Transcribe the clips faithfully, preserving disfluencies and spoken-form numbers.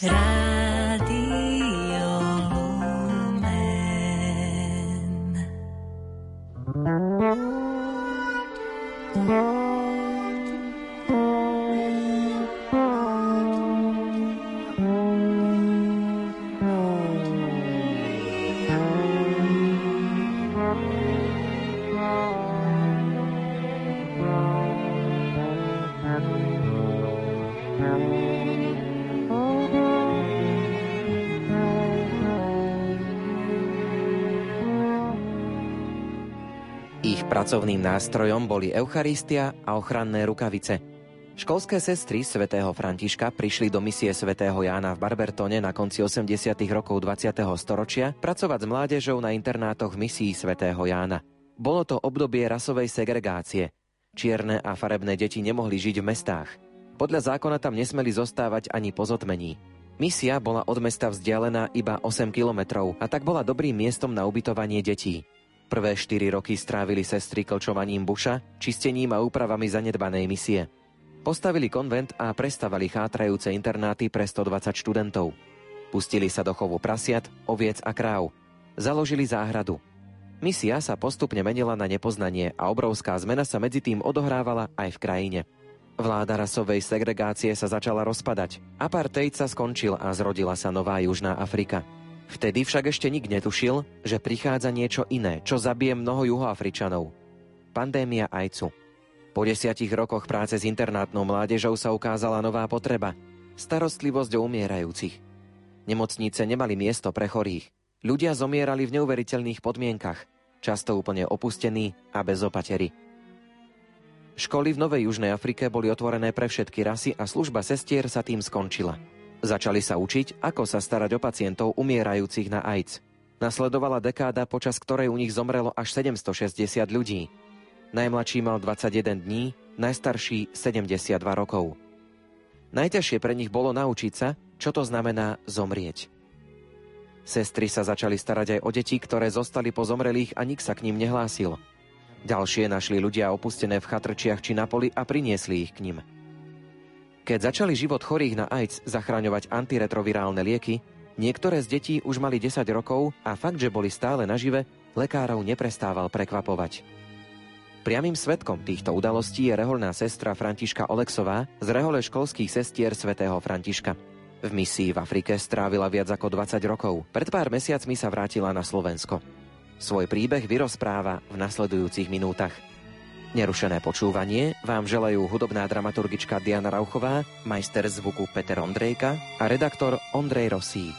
Rádio Lumen. Pracovným nástrojom boli Eucharistia a ochranné rukavice. Školské sestry svätého Františka prišli do misie svätého Jána v Barbertone na konci osemdesiatych rokov dvadsiateho storočia pracovať s mládežou na internátoch misií svätého Jána. Bolo to obdobie rasovej segregácie. Čierne a farebné deti nemohli žiť v mestách. Podľa zákona tam nesmeli zostávať ani po zotmení. Misia bola od mesta vzdialená iba osem kilometrov a tak bola dobrým miestom na ubytovanie detí. Prvé štyri roky strávili sestry klčovaním buša, čistením a úpravami zanedbanej misie. Postavili konvent a prestavali chátrajúce internáty pre stodvadsať študentov. Pustili sa do chovu prasiat, oviec a kráv. Založili záhradu. Misia sa postupne menila na nepoznanie a obrovská zmena sa medzi tým odohrávala aj v krajine. Vláda rasovej segregácie sa začala rozpadať. Apartheid sa skončil a zrodila sa nová Južná Afrika. Vtedy však ešte nik netušil, že prichádza niečo iné, čo zabije mnoho Juhoafričanov. Pandémia ajcu. Po desiatich rokoch práce s internátnou mládežou sa ukázala nová potreba. Starostlivosť o umierajúcich. Nemocnice nemali miesto pre chorých. Ľudia zomierali v neuveriteľných podmienkach, často úplne opustení a bez opatery. Školy v Novej Južnej Afrike boli otvorené pre všetky rasy a služba sestier sa tým skončila. Začali sa učiť, ako sa starať o pacientov umierajúcich na AIDS. Nasledovala dekáda, počas ktorej u nich zomrelo až sedemstošesťdesiat ľudí. Najmladší mal dvadsaťjeden dní, najstarší sedemdesiatdva rokov. Najťažšie pre nich bolo naučiť sa, čo to znamená zomrieť. Sestry sa začali starať aj o deti, ktoré zostali po zomrelých a nik sa k ním nehlásil. Ďalšie našli ľudia opustené v chatrčiach či na poli a priniesli ich k nim. Keď začali život chorých na AIDS zachraňovať antiretrovirálne lieky, niektoré z detí už mali desať rokov a fakt, že boli stále nažive, lekárov neprestával prekvapovať. Priamym svedkom týchto udalostí je reholná sestra Františka Oleksová z rehole školských sestier svätého Františka. V misii v Afrike strávila viac ako dvadsať rokov. Pred pár mesiacmi sa vrátila na Slovensko. Svoj príbeh vyrozpráva v nasledujúcich minútach. Nerušené počúvanie vám želajú hudobná dramaturgička Diana Rauchová, majster zvuku Peter Ondrejka a redaktor Ondrej Rosík.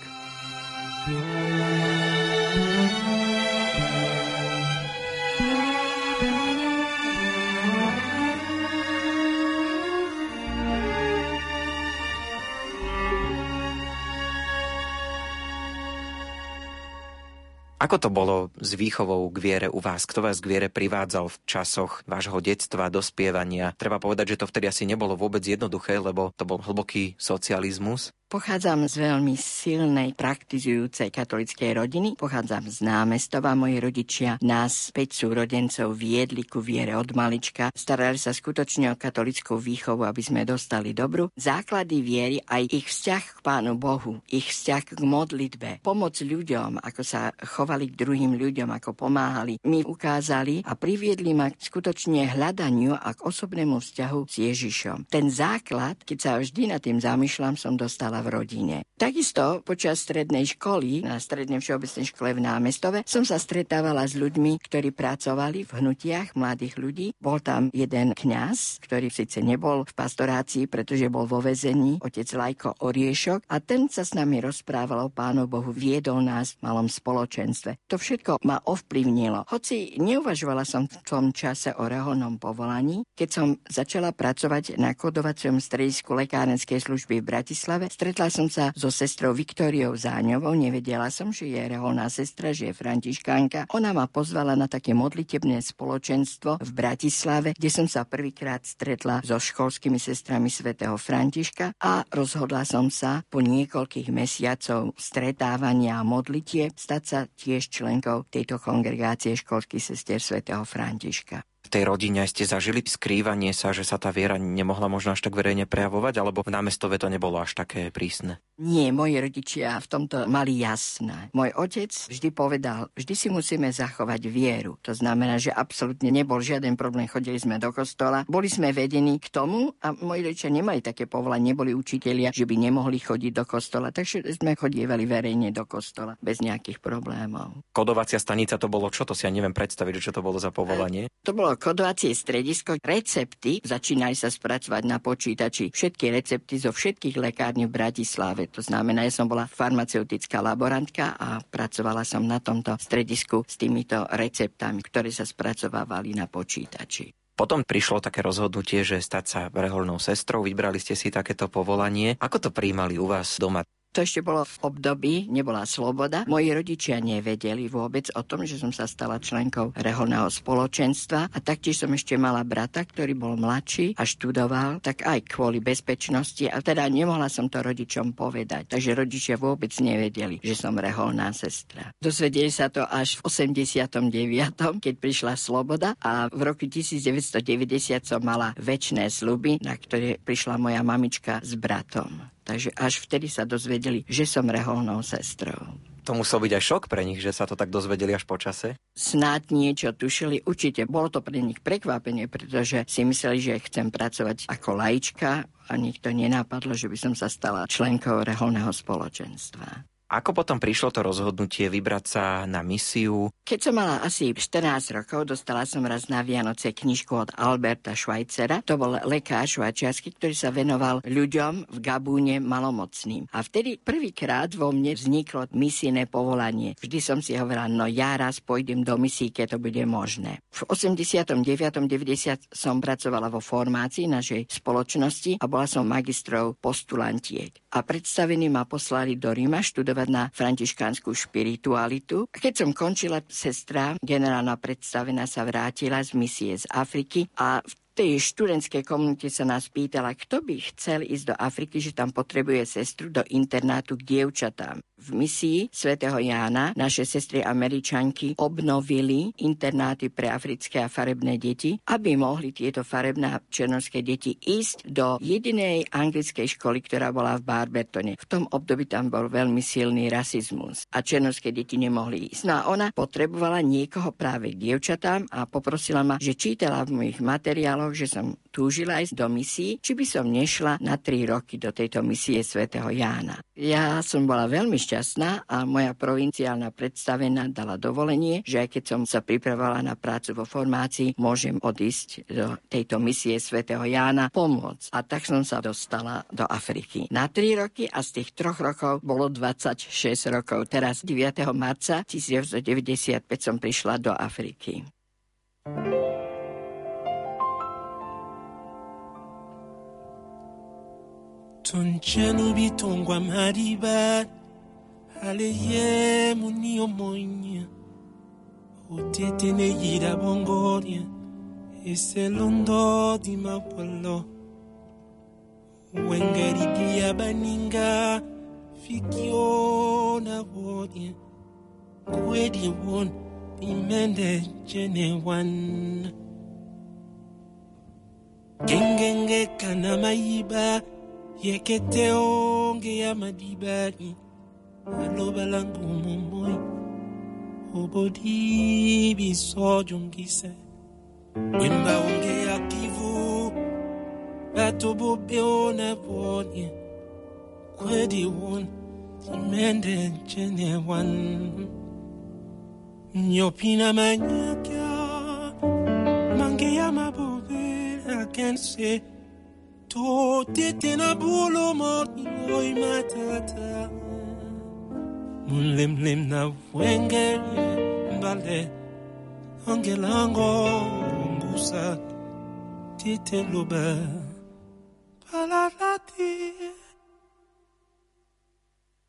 Ako to bolo s výchovou k viere u vás? Kto vás k viere privádzal v časoch vášho detstva, dospievania? Treba povedať, že to vtedy asi nebolo vôbec jednoduché, lebo to bol hlboký socializmus. Pochádzam z veľmi silnej praktizujúcej katolíckej rodiny. Pochádzam z Námestova. Moji rodičia nás, päť súrodencov, viedli ku viere od malička. Starali sa skutočne o katolícku výchovu, aby sme dostali dobrú. Základy viery, aj ich vzťah k Pánu Bohu, ich vzťah k modlitbe, pomoc ľuďom, ako sa chovali k druhým ľuďom, ako pomáhali, mi ukázali a priviedli ma skutočne hľadaniu a k osobnému vzťahu s Ježišom. Ten základ, keď sa vždy nad tým zamýšľam, som dostala v rodine. Takisto počas strednej školy, na strednej všeobecnej škole v Námestove, som sa stretávala s ľuďmi, ktorí pracovali v hnutiach mladých ľudí. Bol tam jeden kňaz, ktorý síce nebol v pastorácii, pretože bol vo väzení, otec Lajko Oriešok, a ten sa s nami rozprával o Pánu Bohu, viedol nás v malom spoločenstve. To všetko ma ovplyvnilo. Hoci neuvažovala som v tom čase o reholnom povolaní, keď som začala pracovať na kodovacom stredisku lekárskej služby v Bratislave, stretla som sa so sestrou Viktóriou Záňovou, nevedela som, že je reholná sestra, že je františkánka. Ona ma pozvala na také modlitebné spoločenstvo v Bratislave, kde som sa prvýkrát stretla so školskými sestrami svätého Františka a rozhodla som sa po niekoľkých mesiacov stretávania a modlitie stať sa tiež členkou tejto kongregácie školských sestier svätého Františka. V tej rodine ste zažili skrývanie sa, že sa tá viera nemohla možno až tak verejne prejavovať, alebo v Námestove to nebolo až také prísne? Nie, moji rodičia v tomto mali jasné. Môj otec vždy povedal, vždy si musíme zachovať vieru. To znamená, že absolútne nebol žiaden problém, chodili sme do kostola, boli sme vedení k tomu a moji rodičia nemali také povolanie, neboli učitelia, že by nemohli chodiť do kostola, takže sme chodievali verejne do kostola bez nejakých problémov. Kodovacia stanica to bolo čo? To si ja neviem predstaviť, čo to bolo za povolanie. To bolo kodovacie stredisko, recepty začínali sa spracovať na počítači, všetky recepty zo všetkých lekární v Bratislave. To znamená, ja som bola farmaceutická laborantka a pracovala som na tomto stredisku s týmito receptami, ktoré sa spracovávali na počítači. Potom prišlo také rozhodnutie, že stať sa reholnou sestrou, vybrali ste si takéto povolanie. Ako to prijímali u vás doma? To ešte bolo v období, nebola sloboda. Moji rodičia nevedeli vôbec o tom, že som sa stala členkou reholného spoločenstva a taktiež som ešte mala brata, ktorý bol mladší a študoval, tak aj kvôli bezpečnosti, a teda nemohla som to rodičom povedať. Takže rodičia vôbec nevedeli, že som reholná sestra. Dozvedeli sa to až v osemdesiatom deviatom, keď prišla sloboda, a v roku devätnásťstodeväťdesiat som mala večné sľuby, na ktoré prišla moja mamička s bratom. Takže až vtedy sa dozvedeli, že som reholnou sestrou. To musel byť aj šok pre nich, že sa to tak dozvedeli až po čase? Snáď niečo tušili, určite. Bolo to pre nich prekvapenie, pretože si mysleli, že chcem pracovať ako laička a nikto nenápadlo, že by som sa stala členkou reholného spoločenstva. Ako potom prišlo to rozhodnutie vybrať sa na misiu? Keď som mala asi štrnásť rokov, dostala som raz na Vianoce knižku od Alberta Schweitzera. To bol lekár švajčiarsky, ktorý sa venoval ľuďom v Gabúne malomocným. A vtedy prvýkrát vo mne vzniklo misijné povolanie. Vždy som si hovorila, no ja raz pôjdem do misií, keď to bude možné. V osemdesiatom deviatom deväťdesiatom som pracovala vo formácii našej spoločnosti a bola som magistrou postulantiek. A predstavení ma poslali do Ríma študovať na františkánsku špiritualitu. Keď som končila, sestra generálna predstavená sa vrátila z misie z Afriky a v tej študentskej komunite sa nás pýtala, kto by chcel ísť do Afriky, že tam potrebuje sestru do internátu k dievčatám. V misii svätého Jána naše sestry Američanky obnovili internáty pre africké a farebné deti, aby mohli tieto farebné a černošské deti ísť do jedinej anglickej školy, ktorá bola v Barbertone. V tom období tam bol veľmi silný rasizmus a černošské deti nemohli ísť. No a ona potrebovala niekoho práve k dievčatám a poprosila ma, že čítala v mojich materiáloch, že som túžila ísť do misií, či by som nešla na tri roky do tejto misie svätého Jána. Ja som bola veľmi šťastná a moja provinciálna predstavená dala dovolenie, že aj keď som sa pripravovala na prácu vo formácii, môžem odísť do tejto misie svätého Jána pomôcť. A tak som sa dostala do Afriky na tri roky a z tých troch rokov bolo dvadsaťšesť rokov. Teraz deviateho marca devätnásťstodeväťdesiatpäť som prišla do Afriky. Tunchanu bitongwa mhariba Haleye muni omonya Otete ne gira bongoria Ese londo di mapolo Wengeri pia baninga Fikiona wodia Kwedi won Imende jene wan Gengenge kanamaiba Yekete onge ya madibari Aloba langu mumoi Obodi biso jungise Wimba onge ya kivu Batobo beona voni Kwedi won Timende nchene wan Nyopina manyakya Mange ya mabobe Akense To tete na bolo moti oi matata Mulem lem na wenge mbale Angelango mbusa Tete loba Palarati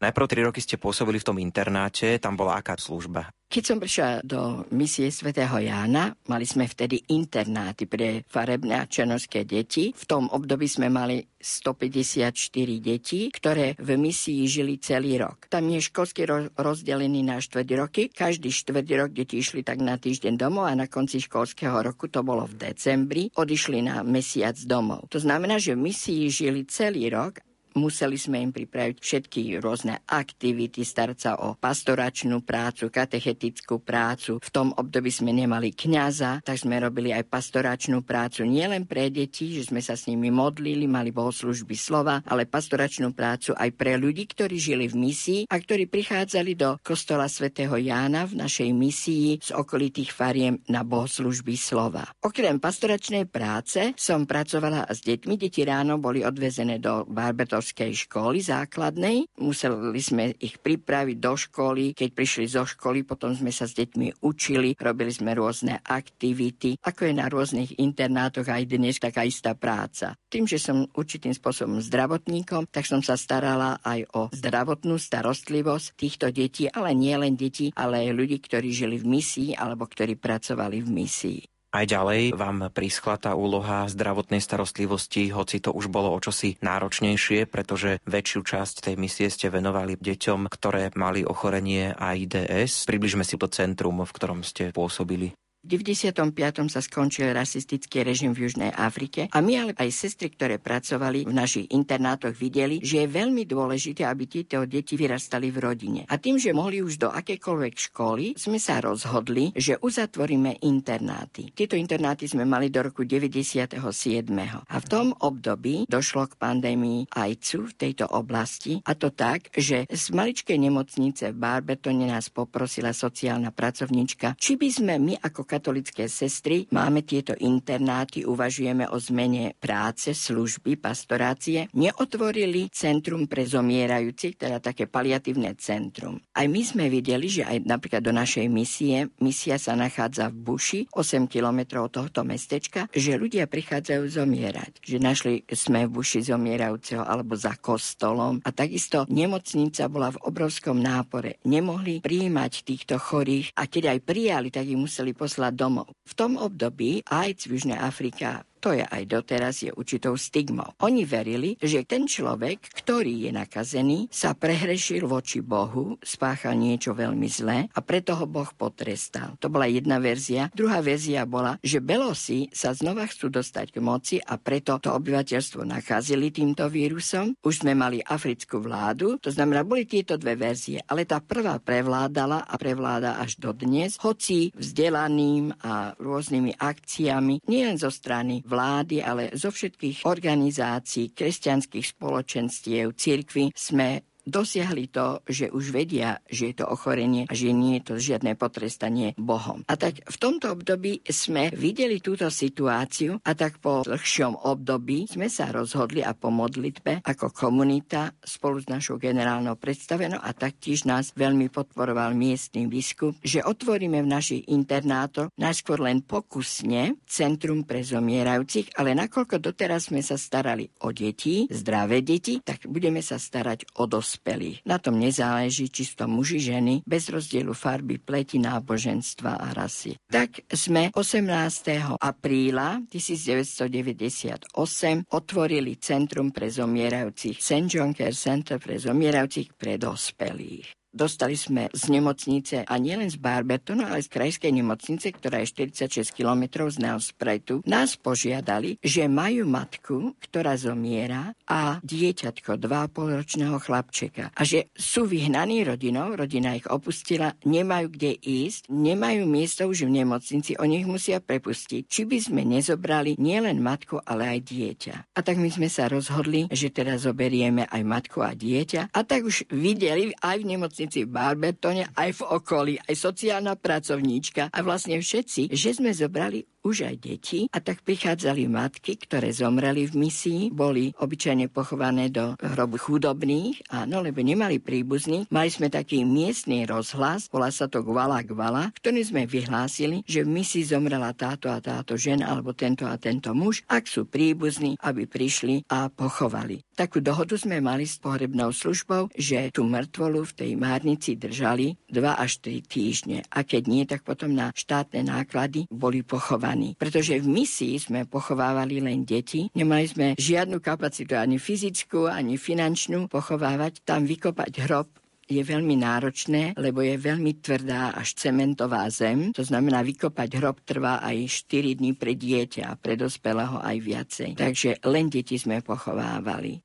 Najprv tri roky ste pôsobili v tom internáte, tam bola aká služba? Keď som prišla do misie svätého Jána, mali sme vtedy internáty pre farebné a černovské deti. V tom období sme mali stopäťdesiatštyri detí, ktoré v misii žili celý rok. Tam je školský rozdelený na štvrť roky. Každý štvrť rok deti išli tak na týždeň domov a na konci školského roku, to bolo v decembri, odišli na mesiac domov. To znamená, že v misii žili celý rok. Museli sme im pripraviť všetky rôzne aktivity, starať sa o pastoračnú prácu, katechetickú prácu. V tom období sme nemali kňaza, tak sme robili aj pastoračnú prácu nielen pre deti, že sme sa s nimi modlili, mali bohoslúžby slova, ale pastoračnú prácu aj pre ľudí, ktorí žili v misii a ktorí prichádzali do kostola svätého Jána v našej misii z okolitých fariem na bohoslúžby slova. Okrem pastoračnej práce som pracovala s deťmi. Deti ráno boli odvezené do Barberton školy základnej. Museli sme ich pripraviť do školy. Keď prišli zo školy, potom sme sa s deťmi učili, robili sme rôzne aktivity, ako je na rôznych internátoch aj dnes taká istá práca. Tým, že som určitým spôsobom zdravotníkom, tak som sa starala aj o zdravotnú starostlivosť týchto detí, ale nie len detí, ale aj ľudí, ktorí žili v misii alebo ktorí pracovali v misii. Aj ďalej vám prischla tá úloha zdravotnej starostlivosti, hoci to už bolo o čosi náročnejšie, pretože väčšiu časť tej misie ste venovali deťom, ktoré mali ochorenie AIDS. Približme si to centrum, v ktorom ste pôsobili. V deväťdesiatom piatom sa skončil rasistický režim v Južnej Afrike a my ale aj sestry, ktoré pracovali v našich internátoch, videli, že je veľmi dôležité, aby tieto deti vyrastali v rodine. A tým, že mohli už do akékoľvek školy, sme sa rozhodli, že uzatvoríme internáty. Tieto internáty sme mali do roku deväťdesiatsedem. A v tom období došlo k pandémii AIDSu v tejto oblasti, a to tak, že z maličkej nemocnice v Barbertone nás poprosila sociálna pracovníčka, či by sme my ako katolické sestry máme tieto internáty, uvažujeme o zmene práce, služby, pastorácie, neotvorili centrum pre zomierajúcich, teda také paliatívne centrum. Aj my sme videli, že aj napríklad do našej misie, misia sa nachádza v Buši, osem kilometrov od tohto mestečka, že ľudia prichádzajú zomierať. Že našli sme v Buši zomierajúceho alebo za kostolom a takisto nemocnica bola v obrovskom nápore. Nemohli prijímať týchto chorých a keď aj prijali, tak ich museli poslať domov. V tom období AIDS v Južnej Afrike, to je aj doteraz, je určitou stigmou. Oni verili, že ten človek, ktorý je nakazený, sa prehrešil voči Bohu, spáchal niečo veľmi zlé a preto ho Boh potrestal. To bola jedna verzia. Druhá verzia bola, že belosi sa znova chcú dostať k moci a preto to obyvateľstvo nakazili týmto vírusom. Už sme mali africkú vládu, to znamená, boli tieto dve verzie, ale tá prvá prevládala a prevláda až do dnes, hoci vzdelaným a rôznymi akciami, nielen zo strany vlády, ale zo všetkých organizácií, kresťanských spoločenstiev, cirkvi sme dosiahli to, že už vedia, že je to ochorenie a že nie je to žiadne potrestanie Bohom. A tak v tomto období sme videli túto situáciu a tak po dlhšom období sme sa rozhodli a po modlitbe ako komunita spolu s našou generálnou predstavenou a taktiež nás veľmi podporoval miestny biskup, že otvoríme v našich internátoch najskôr len pokusne centrum pre zomierajúcich, ale nakoľko doteraz sme sa starali o deti, zdravé deti, tak budeme sa starať o dospelých. Na tom nezáleží, či sú to muži, ženy, bez rozdielu farby, pleti, náboženstva a rasy. Tak sme osemnásteho apríla devätnásťstodeväťdesiatosem otvorili Centrum pre zomierajúcich, Saint John Care Center pre zomierajúcich pre dospelých. Dostali sme z nemocnice a nielen z Barbertonu, ale z krajskej nemocnice, ktorá je štyridsaťšesť kilometrov z Nelspruitu. Nás požiadali, že majú matku, ktorá zomiera a dieťatko, dva a pol ročného chlapčeka. A že sú vyhnaní rodinou, rodina ich opustila, nemajú kde ísť, nemajú miesto už v nemocnici, oni ich musia prepustiť. Či by sme nezobrali nielen matku, ale aj dieťa. A tak my sme sa rozhodli, že teraz zoberieme aj matku a dieťa. A tak už videli aj v nemocnici v Barbertone, aj v okolí, aj sociálna pracovníčka a vlastne všetci, že sme zobrali už aj deti. A tak prichádzali matky, ktoré zomreli v misii, boli obyčajne pochované do hrobu chudobných, áno, lebo nemali príbuzných. Mali sme taký miestny rozhlas, volá sa to Gvala-Gvala, ktorý sme vyhlásili, že v misii zomrela táto a táto žena alebo tento a tento muž, ak sú príbuzní, aby prišli a pochovali. Takú dohodu sme mali s pohrebnou službou, že tú mŕtvolu v tej márnici držali dva až tri týždne. A keď nie, tak potom na štátne náklady boli pochovaní. Pretože v misii sme pochovávali len deti. Nemali sme žiadnu kapacitu, ani fyzickú, ani finančnú pochovávať. Tam vykopať hrob je veľmi náročné, lebo je veľmi tvrdá až cementová zem. To znamená, vykopať hrob trvá aj štyri dní pre dieťa a pre dospelého aj viacej. Takže len deti sme pochovávali.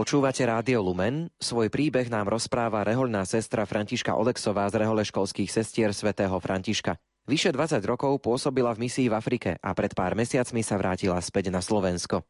Počúvate Rádio Lumen? Svoj príbeh nám rozpráva rehoľná sestra Františka Oleksová z rehole školských sestier svätého Františka. Vyše dvadsať rokov pôsobila v misii v Afrike a pred pár mesiacmi sa vrátila späť na Slovensko.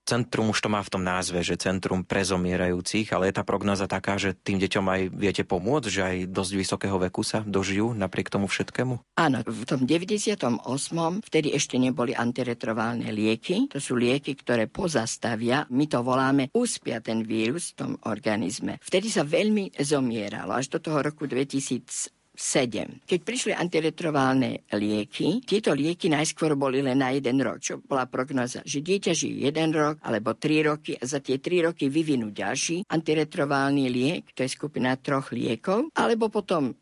Centrum už to má v tom názve, že Centrum pre zomierajúcich, ale je tá prognoza taká, že tým deťom aj viete pomôcť, že aj dosť vysokého veku sa dožijú napriek tomu všetkému? Áno, v tom deväťdesiatom ôsmom vtedy ešte neboli antiretroválne lieky. To sú lieky, ktoré pozastavia, my to voláme, uspia ten vírus v tom organizme. Vtedy sa veľmi zomieralo, až do toho roku dvetisíc. sedem. Keď prišli antiretroválne lieky, tieto lieky najskôr boli len na jeden rok, čo bola prognoza, že dieťa žije jeden rok alebo tri roky a za tie tri roky vyvinú ďalší antiretroválny liek, to je skupina troch liekov, alebo potom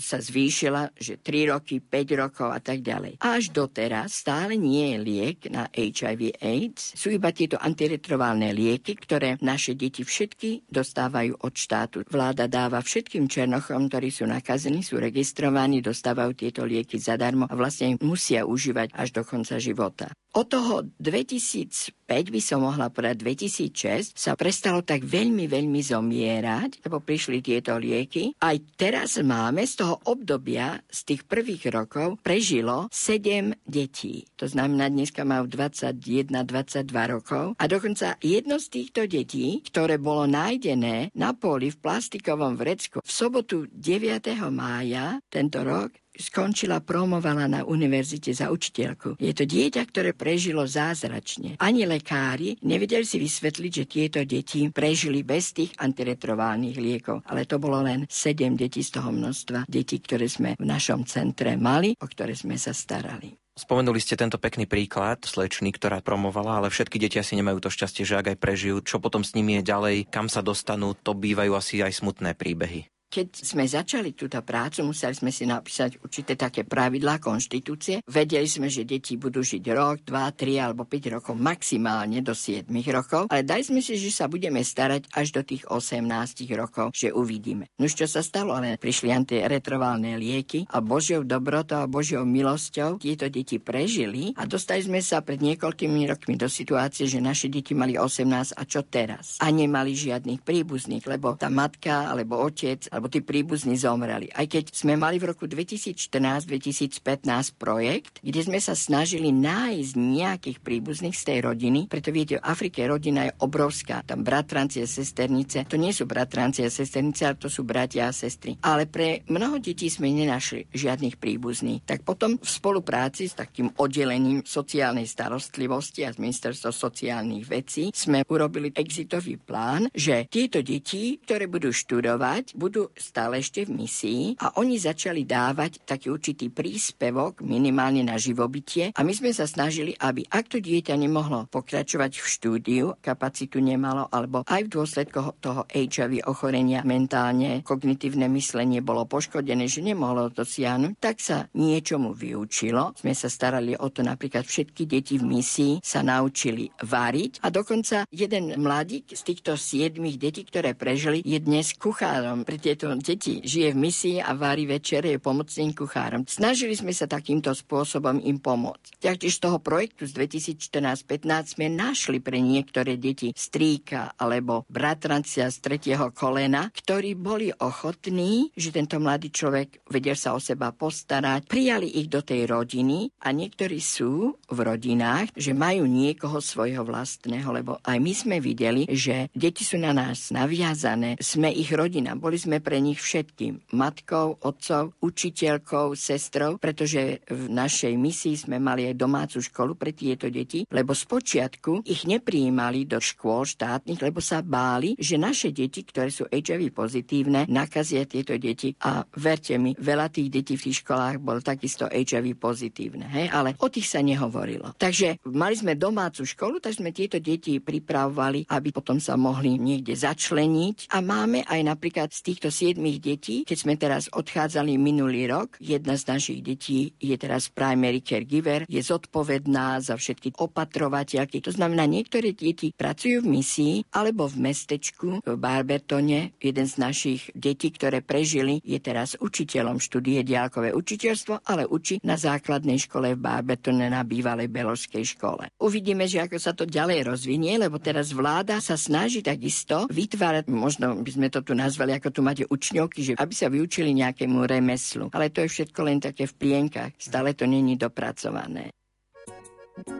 sa zvýšila, že tri roky, päť rokov a tak ďalej. Až doteraz stále nie je liek na há í vé AIDS. Sú iba tieto antiretroválne lieky, ktoré naše deti všetky dostávajú od štátu. Vláda dáva všetkým černochom, ktorí sú nakazení, sú registrovaní, dostávajú tieto lieky zadarmo a vlastne musia užívať až do konca života. Od toho dvetisícpäť, by som mohla povedať dvetisícšesť, sa prestalo tak veľmi, veľmi zomierať, lebo prišli tieto lieky. Aj teraz máme z toho obdobia, z tých prvých rokov, prežilo sedem detí. To znamená, dneska majú dvadsaťjeden, dvadsaťdva rokov. A dokonca jedno z týchto detí, ktoré bolo nájdené na poli v plastikovom vrecku v sobotu deviateho mája tento rok, skončila, promovala na univerzite za učiteľku. Je to dieťa, ktoré prežilo zázračne. Ani lekári nevedeli si vysvetliť, že tieto deti prežili bez tých antiretroválnych liekov. Ale to bolo len sedem detí z toho množstva detí, ktoré sme v našom centre mali, o ktoré sme sa starali. Spomenuli ste tento pekný príklad slečny, ktorá promovala, ale všetky deti asi nemajú to šťastie, že ak aj prežijú, čo potom s nimi je ďalej, kam sa dostanú, to bývajú asi aj smutné príbehy. Keď sme začali túto prácu, museli sme si napísať určité také pravidlá konštitúcie. Vedeli sme, že deti budú žiť rok, dva, tri alebo päť rokov, maximálne do sedem rokov. Ale daj sme si, že sa budeme starať až do tých osemnásť rokov, že uvidíme. No čo sa stalo? Ale prišli antiretroválne lieky a Božou dobrotou a Božou milosťou tieto deti prežili a dostali sme sa pred niekoľkými rokmi do situácie, že naše deti mali osemnásť a čo teraz? A nemali žiadnych príbuzných, lebo tá matka alebo otec alebo tí príbuzní zomreli. Aj keď sme mali v roku dvetisícštrnásť dvetisícpätnásť projekt, kde sme sa snažili nájsť nejakých príbuzných z tej rodiny, preto viete, v Afrike rodina je obrovská. Tam bratranci a sesternice, to nie sú bratranci a sesternice, ale to sú bratia a sestry. Ale pre mnoho detí sme nenašli žiadnych príbuzných. Tak potom v spolupráci s takým oddelením sociálnej starostlivosti a z ministerstva sociálnych vecí sme urobili exitový plán, že tieto deti, ktoré budú študovať, budú stále ešte v misii a oni začali dávať taký určitý príspevok minimálne na živobytie a my sme sa snažili, aby ak to dieťa nemohlo pokračovať v štúdiu, kapacitu nemalo, alebo aj v dôsledku toho há í vé ochorenia mentálne, kognitívne myslenie bolo poškodené, že nemohlo to siahnuť, tak sa niečomu vyučilo. Sme sa starali o to, napríklad všetky deti v misii sa naučili variť a dokonca jeden mladík z týchto siedmých detí, ktoré prežili, je dnes kuchárom. Pre tieto deti žije v misii a varí večere, je pomocným kuchárom. Snažili sme sa takýmto spôsobom im pomôcť. Taktiež z toho projektu z dvetisícštrnásť pätnásť sme našli pre niektoré deti strýka alebo bratrancia z tretieho kolena, ktorí boli ochotní, že tento mladý človek vedel sa o seba postarať, prijali ich do tej rodiny a niektorí sú v rodinách, že majú niekoho svojho vlastného, lebo aj my sme videli, že deti sú na nás naviazané, sme ich rodina, boli sme pre nich všetkým. Matkou, otcov, učiteľkou, sestrou, pretože v našej misii sme mali aj domácu školu pre tieto deti, lebo spočiatku ich neprijímali do škôl štátnych, lebo sa báli, že naše deti, ktoré sú há í vé pozitívne, nakazia tieto deti. A verte mi, veľa tých detí v tých školách bolo takisto há í vé pozitívne, hej? Ale o tých sa nehovorilo. Takže mali sme domácu školu, tak sme tieto deti pripravovali, aby potom sa mohli niekde začleniť. A máme aj napríklad z týchto siedmých detí, keď sme teraz odchádzali minulý rok, jedna z našich detí je teraz primary caregiver, je zodpovedná za všetky opatrovateľky. To znamená, niektoré deti pracujú v misii alebo v mestečku v Barbertone. Jeden z našich detí, ktoré prežili, je teraz učiteľom, študuje diaľkové učiteľstvo, ale učí na základnej škole v Barbertone na bývalej beložskej škole. Uvidíme, že ako sa to ďalej rozvinie, lebo teraz vláda sa snaží takisto vytvárať, možno by sme to tu nazvali, ako tu máte učňovky, že aby sa vyučili nejakému remeslu. Ale to je všetko len také v plienkach. Stále to není dopracované. Yeah.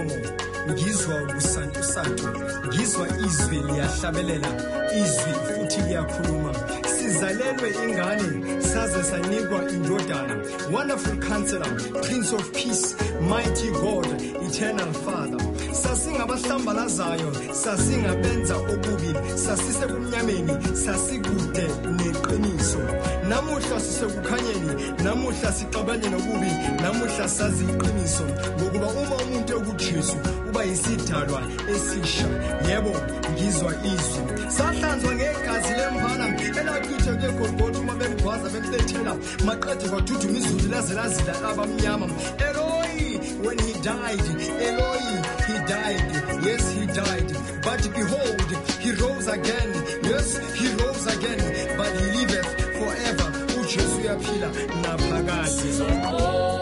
inkomo, ngizwa usantu santu, ngizwa izwi liyahlabelela, izwi futhi liyakhuluma. Sizalelwe ingane, saze sanikwa indodana. Wonderful Counselor, Prince of Peace, Mighty God, Eternal Father. Sasingabahlambalazayo, sasingabenza okubi, sasisekumnyameni, sasikude neqiniso. Namuhla sisekukhanyeni, namuhla sixabane nokubi, namuhla sazi iqiniso. Ngokuba uma umuntu ekuJesu uba yisidalwa esisha. Yebo, ngizwa izwi. Sahlanzwa ngegazi lemfana elaqithwe ngeGolgotha uma bemgwaza bemlethela, maqedwe kwaduduma izulu lazelazila abamnyama. Eloi, when he died, Eloi, he died. Yes, he died. But behold, he rose again. Yes, he rose again. But he liveth forever. uJesu uyaphila naphakade.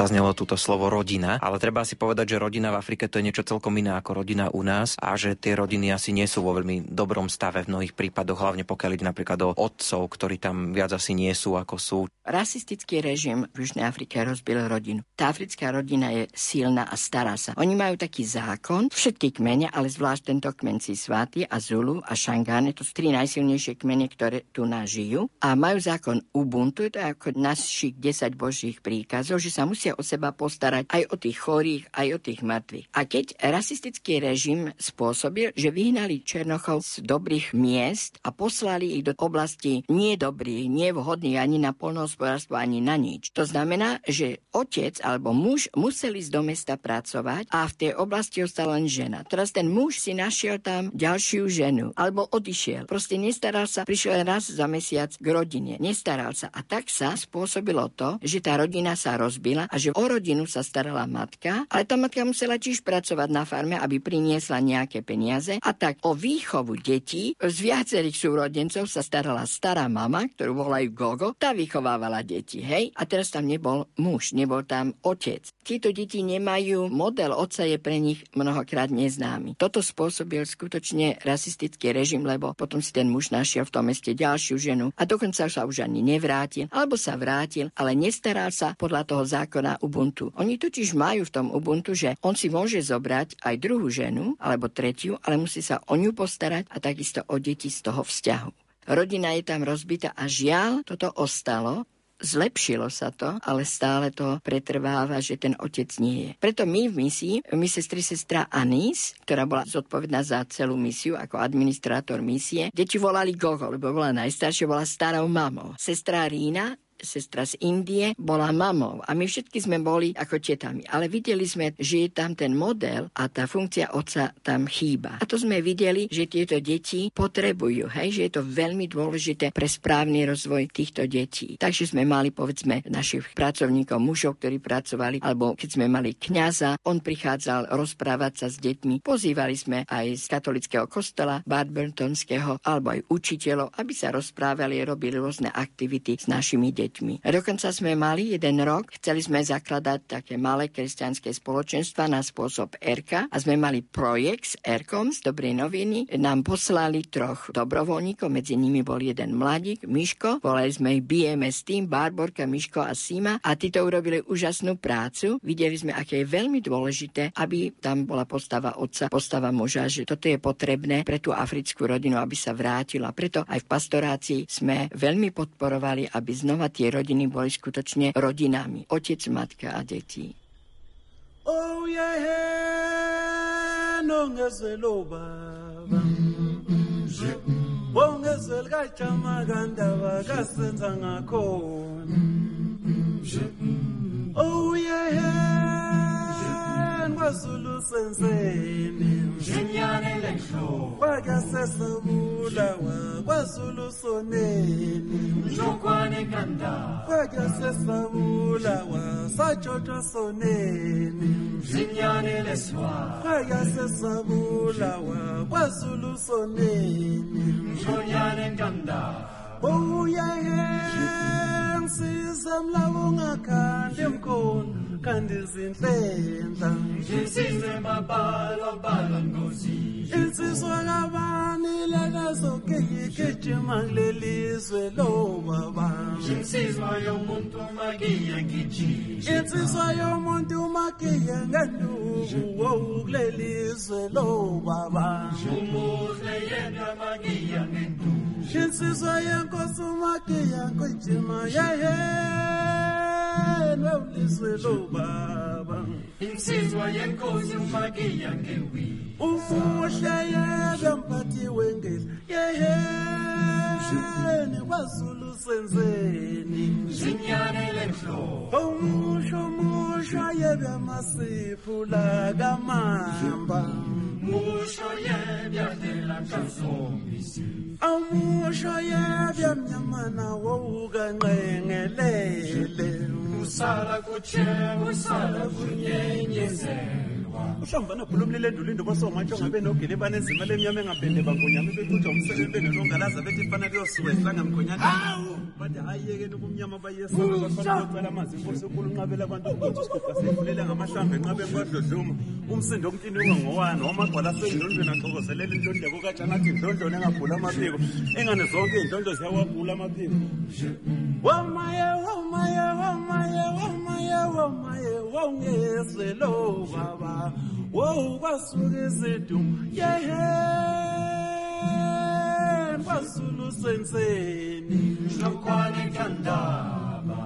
Zaznelo túto slovo rodina, ale treba si povedať, že rodina v Afrike to je niečo celkom iné ako rodina u nás a že tie rodiny asi nie sú vo veľmi dobrom stave v mnohých prípadoch, hlavne pokiaľ ide napríklad o otcov, ktorí tam viac asi nie sú ako sú. Rasistický režim v Južnej Afrike rozbil rodinu. Tá africká rodina je silná a stará sa. Oni majú taký zákon, všetky kmene, ale zvlášť tento kmen Siswati a Zulu a Shangane, to sú tri najsilnejšie kmene, ktoré tu nažijú a majú zákon Ubuntu, to je ako našich desať božích príkazov, že sa musia o seba postarať, aj o tých chorých, aj o tých mŕtvych. A keď rasistický režim spôsobil, že vyhnali Černochov z dobrých miest a poslali ich do oblasti nedobrých, nevhodných ani na poľnohospodárstvo, ani na nič. To znamená, že otec alebo muž museli ísť do mesta pracovať a v tej oblasti ostala len žena. Teraz ten muž si našiel tam ďalšiu ženu alebo odišiel. Proste nestaral sa, prišiel raz za mesiac k rodine. Nestaral sa a tak sa spôsobilo to, že tá rodina sa rozbila a že o rodinu sa starala matka, ale tá matka musela tiež pracovať na farme, aby priniesla nejaké peniaze. A tak o výchovu detí z viacerých súrodencov sa starala stará mama, ktorú volajú Gogo, tá vychovávala deti, hej? A teraz tam nebol muž, nebol tam otec. Títo deti nemajú model, otca je pre nich mnohokrát neznámy. Toto spôsobil skutočne rasistický režim, lebo potom si ten muž našiel v tom meste ďalšiu ženu a dokonca sa už ani nevrátil, alebo sa vrátil, ale nestaral sa podľa toho zákona Ubuntu. Oni totiž majú v tom Ubuntu, že on si môže zobrať aj druhú ženu, alebo tretiu, ale musí sa o ňu postarať a takisto o deti z toho vzťahu. Rodina je tam rozbitá a žiaľ, toto ostalo. Zlepšilo sa to, ale stále to pretrváva, že ten otec nie je. Preto my v misii, my sestry sestra Anis, ktorá bola zodpovedná za celú misiu ako administrátor misie, deti volali Gogo, lebo bola najstaršia, bola starou mamou. Sestra Rína, sestra z Indie, bola mamou a my všetky sme boli ako tetami. Ale videli sme, že je tam ten model a tá funkcia otca tam chýba. A to sme videli, že tieto deti potrebujú, hej, že je to veľmi dôležité pre správny rozvoj týchto detí. Takže sme mali, povedzme, našich pracovníkov, mužov, ktorí pracovali, alebo keď sme mali kňaza, on prichádzal rozprávať sa s deťmi. Pozývali sme aj z katolického kostola, barbertonského, alebo aj učiteľov, aby sa rozprávali, robili rôzne aktivity s našimi deťmi. A dokonca sme mali jeden rok, chceli sme zakladať také malé kresťanské spoločenstva na spôsob er ká a sme mali projekt s er ká om z Dobrej noviny. Nám poslali troch dobrovoľníkov, medzi nimi bol jeden mladík, Miško, volali sme ich bé em es Team, Barborka, Miško a Sima a títo urobili úžasnú prácu. Videli sme, aké je veľmi dôležité, aby tam bola postava otca, postava muža, že toto je potrebné pre tú africkú rodinu, aby sa vrátila. Preto aj v pastorácii sme veľmi podporovali, aby znova tie rodiny boli skutočne rodinami. Otec, matka a deti. Oh yeah, nongezello baba. Bongezelga chamaganda bakasenza ngakho. Oh yeah, ngwazulu senzeni. Jinyane lekho. Bagasesabula wazulu soneni. Jokwane kanda bagasesabula wasajojo soneni. Jinyane leswa bagasesabula wazulu soneni. Jonyane kanda. Oh yeah, sizamlawonga khande mkhona. Kandizinhlendla ngisize mabalo balo ngozi insizwa kabani laka zonke ngigijima kulelizwe lo baba insizwa yomuntu makiya ngijiji insizwa yomuntu makiya nganduku wokulelizwe lo baba umuhle yena makiya ngendu insizwa yenkosi makiya ngijima yehe Nobliswe lo baba insizwa yenkosi umakiya ngewi ufuhle yezampati wengezi yehe newazulu senzeni zinyane lenhlo omusho musho yebamasiphu la kamamba musho yebyadela kazombisi omusho yebyamnyamana woukanqengelele Usala kuchewa, usala kunyenyezelwa Ushamba na kulumlile ndulindo kwa so macho ngabe nogileba nezima lemnyame ngabende bangonyame bekuja umsebebe nongalaza betifana lyosuweza ngamkonyane Awu bade ayeke nokumnyama bayesana bafana bacela manzi inkosi ukulunqabela abantu ukuthi isikopha sefulela ngamahlambe nqabe kwadlodluma umsindo omtinwe ngowani wamagqwala sendondweni axokozelela indondeko katshana athi indondone engabhula amaphiko engane zonke izindondo ziyawabhula amaphiko wamaye wamaye wamaye wamaye wamaye wongezelo baba wo kwasuke izidumo yehe kwasulu senseni lokwane kandaba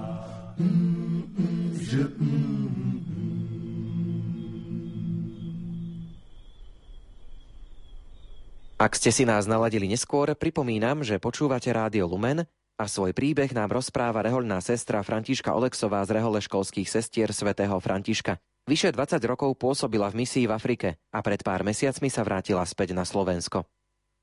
Ak ste si nás naladili neskôr, pripomínam, že počúvate Rádio Lumen a svoj príbeh nám rozpráva rehoľná sestra Františka Oleksová z rehole školských sestier svätého Františka. Vyše dvadsať rokov pôsobila v misii v Afrike a pred pár mesiacmi sa vrátila späť na Slovensko.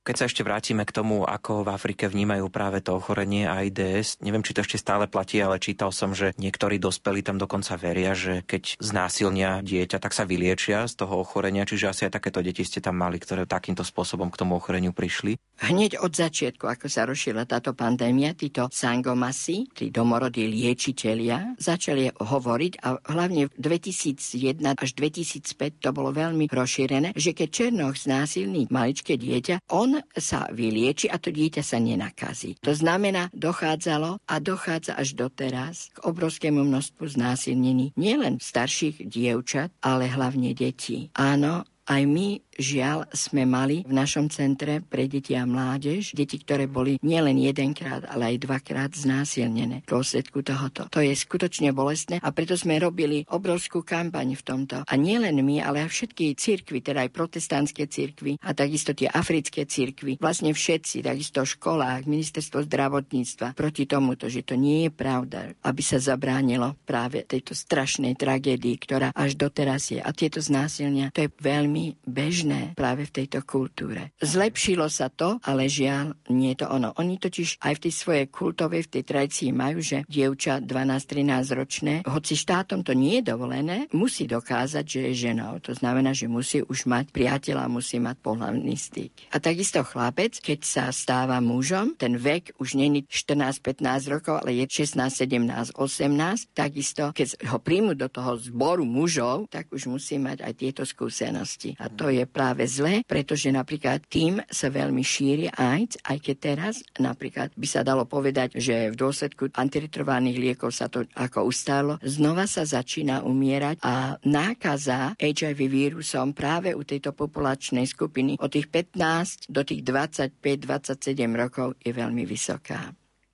Keď sa ešte vrátime k tomu, ako v Afrike vnímajú práve to ochorenie AIDS, neviem, či to ešte stále platí, ale čítal som, že niektorí dospelí tam dokonca veria, že keď znásilnia dieťa, tak sa vyliečia z toho ochorenia, čiže asi aj takéto deti ste tam mali, ktoré takýmto spôsobom k tomu ochoreniu prišli. Hneď od začiatku, ako sa rozšírila táto pandémia, títo sangomasi, tí domorodí liečitelia, začali hovoriť a hlavne v dvetisícjeden až dvetisícpäť to bolo veľmi rozšírené, že keď černoch znásilní maličké dieťa, on sa vylieči a to dieťa sa nenakazí. To znamená, dochádzalo a dochádza až doteraz k obrovskému množstvu znásilnení nielen starších dievčat, ale hlavne detí. Áno, aj my, žiaľ, sme mali v našom centre pre deti a mládež deti, ktoré boli nielen jedenkrát, ale aj dvakrát znásilnené v dôsledku tohoto. To je skutočne bolestné a preto sme robili obrovskú kampaň v tomto. A nielen my, ale aj všetky cirkvi, teda aj protestantské cirkvi a takisto tie africké cirkvi, vlastne všetci, takisto v školách, ministerstvo zdravotníctva proti tomuto, že to nie je pravda, aby sa zabránilo práve tejto strašnej tragédii, ktorá až doteraz je. A tieto znásilnenia, to je veľmi bežné práve v tejto kultúre. Zlepšilo sa to, ale žiaľ, nie je to ono. Oni totiž aj v tej svojej kultovej, v tej tradícii majú, že dievča dvanásť trinásť ročné, hoci štátom to nie je dovolené, musí dokázať, že je ženou. To znamená, že musí už mať priateľa, musí mať pohlavný styk. A takisto chlapec, keď sa stáva mužom, ten vek už nie je štrnásť pätnásť rokov, ale je šestnásť sedemnásť osemnásť, takisto keď ho príjmu do toho zboru mužov, tak už musí mať aj tieto skúsenosti. A to je práve zlé, pretože napríklad tým sa veľmi šíri AIDS, aj keď teraz napríklad by sa dalo povedať, že v dôsledku antiretrovirálnych liekov sa to ako ustálo, znova sa začína umierať a nákaza há í vé vírusom práve u tejto populačnej skupiny od tých pätnásť do tých dvadsaťpäť dvadsaťsedem rokov je veľmi vysoká.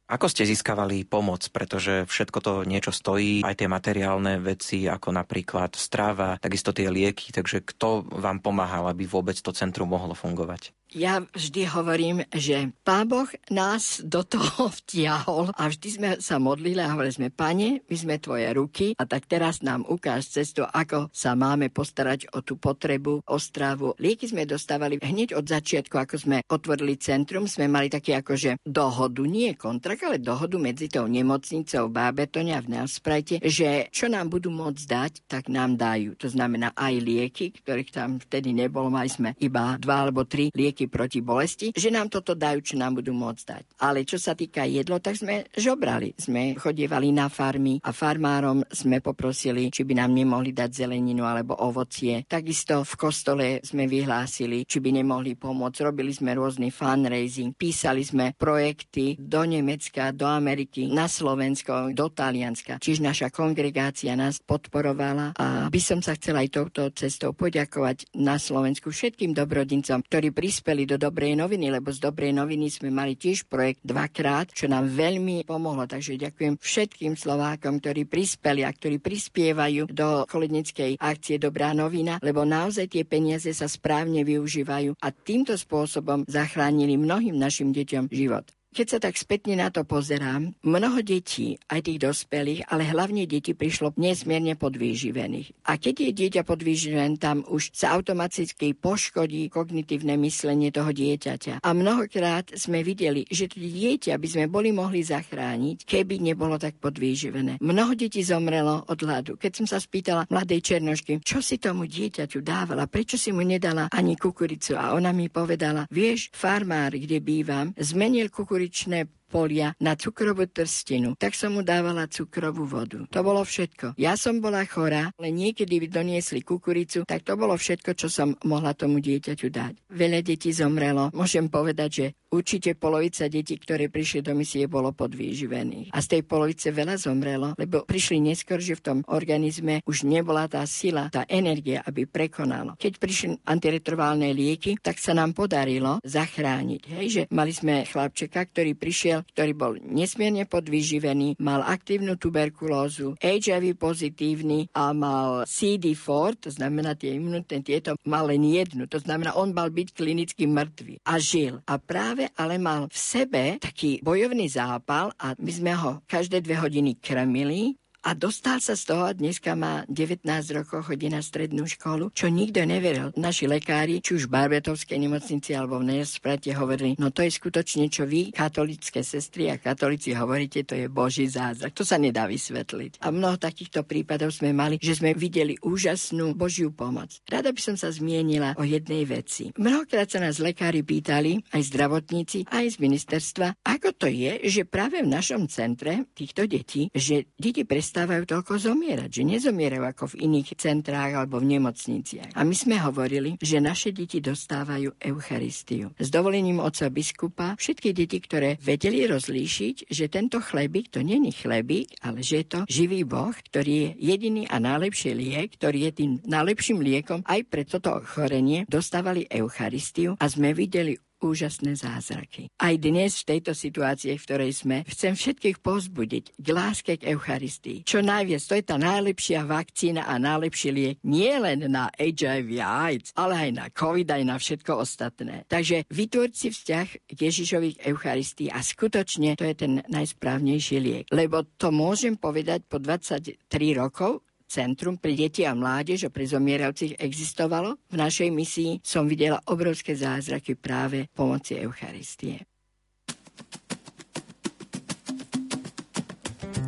Ako ste získavali pomoc, pretože všetko to niečo stojí, aj tie materiálne veci, ako napríklad strava, takisto tie lieky, takže kto vám pomáhal, aby vôbec to centrum mohlo fungovať? Ja vždy hovorím, že Pán Boh nás do toho vtiahol a vždy sme sa modlili a hovorili sme, Pane, my sme tvoje ruky a tak teraz nám ukáž cestu, ako sa máme postarať o tú potrebu, o stravu. Lieky sme dostávali hneď od začiatku, ako sme otvorili centrum, sme mali taký akože dohodu, nie kontrakt, ale dohodu medzi tou nemocnicou v Barbertone a v Nelspruite, že čo nám budú môcť dať, tak nám dajú. To znamená aj lieky, ktorých tam vtedy nebolo, mali sme iba dva alebo tri lieky proti bolesti, že nám toto dajú, čo nám budú môcť dať. Ale čo sa týka jedlo, tak sme žobrali. Sme chodievali na farmy a farmárom sme poprosili, či by nám nemohli dať zeleninu alebo ovocie. Takisto v kostole sme vyhlásili, či by nemohli pomôcť. Robili sme rôzny fundraising, písali sme projekty do Nemecka, do Ameriky, na Slovensko, do Talianska. Čiže naša kongregácia nás podporovala a by som sa chcela aj touto cestou poďakovať na Slovensku všetkým dobrodincom, ktorí prispeli do Dobrej noviny, lebo z Dobrej noviny sme mali tiež projekt dvakrát, čo nám veľmi pomohlo. Takže ďakujem všetkým Slovákom, ktorí prispeli a ktorí prispievajú do kolednickej akcie Dobrá novina, lebo naozaj tie peniaze sa správne využívajú a týmto spôsobom zachránili mnohým našim deťom život. Keď sa tak spätne na to pozerám, mnoho detí, aj tých dospelých, ale hlavne detí prišlo nesmierne podvýživených. A keď je dieťa podvýživené, tam už sa automaticky poškodí kognitívne myslenie toho dieťaťa. A mnohokrát sme videli, že to dieťa by sme boli mohli zachrániť, keby nebolo tak podvýživené. Mnoho detí zomrelo od hladu. Keď som sa spýtala mladej černošky, čo si tomu dieťaťu dávala, prečo si mu nedala ani kukuricu, a ona mi povedala: "Vieš, farmár, kde bývam, zmenil kukuricu Kuričné polia na cukrovú trstinu, tak som mu dávala cukrovú vodu. To bolo všetko. Ja som bola chorá, ale niekedy doniesli kukuricu, tak to bolo všetko, čo som mohla tomu dieťaťu dať." Veľa detí zomrelo. Môžem povedať, že určite polovica detí, ktoré prišli do misie, bolo podvýživených. A z tej polovice veľa zomrelo, lebo prišli neskôr, že v tom organizme už nebola tá sila, tá energia, aby prekonalo. Keď prišli antiretroválne lieky, tak sa nám podarilo zachrániť. Hej, že mali sme chlapčeka, ktorý prišiel, ktorý bol nesmierne podvyživený, mal aktívnu tuberkulózu, há í vé pozitívny a mal cé dé štyri, to znamená tie imunitné tieto, mal len jednu, to znamená, on mal byť klinicky mŕtvy a žil. A práve ale mal v sebe taký bojovný zápal a my sme ho každé dve hodiny krmili A dostal sa z toho, dneska má devätnásť rokov, chodí na strednú školu, čo nikto neveril. Naši lekári, či už v Barbertovskej nemocnici alebo v Nelsprate hovorili, no to je skutočne, čo vy, katolické sestry a katolíci hovoríte, to je Boží zázrak. To sa nedá vysvetliť. A mnoho takýchto prípadov sme mali, že sme videli úžasnú Božiu pomoc. Rada by som sa zmienila o jednej veci. Mnohokrát sa nás lekári pýtali, aj zdravotníci, aj z ministerstva, ako to je, že práve v našom centre týchto detí, že deti pre stávajú toľko zomierať, že nezomierajú ako v iných centrách alebo v nemocniciach. A my sme hovorili, že naše deti dostávajú Eucharistiu. S dovolením otca biskupa všetky deti, ktoré vedeli rozlíšiť, že tento chlebík to není chlebík, ale že je to živý Boh, ktorý je jediný a najlepší liek, ktorý je tým najlepším liekom aj pre toto ochorenie, dostávali Eucharistiu a sme videli úžasné zázraky. Aj dnes v tejto situácii, v ktorej sme, chcem všetkých povzbudiť k láske k Eucharistii. Čo najviac, to je tá najlepšia vakcína a najlepší liek nie len na há í vé AIDS, ale aj na COVID, aj na všetko ostatné. Takže vytvoriť si vzťah k Ježišových Eucharistii a skutočne to je ten najsprávnejší liek. Lebo to môžem povedať po dvadsaťtri rokov, Centrum pre deti a mládež a pre zomierajúcich existovalo. V našej misii som videla obrovské zázraky práve pomoci Eucharistie.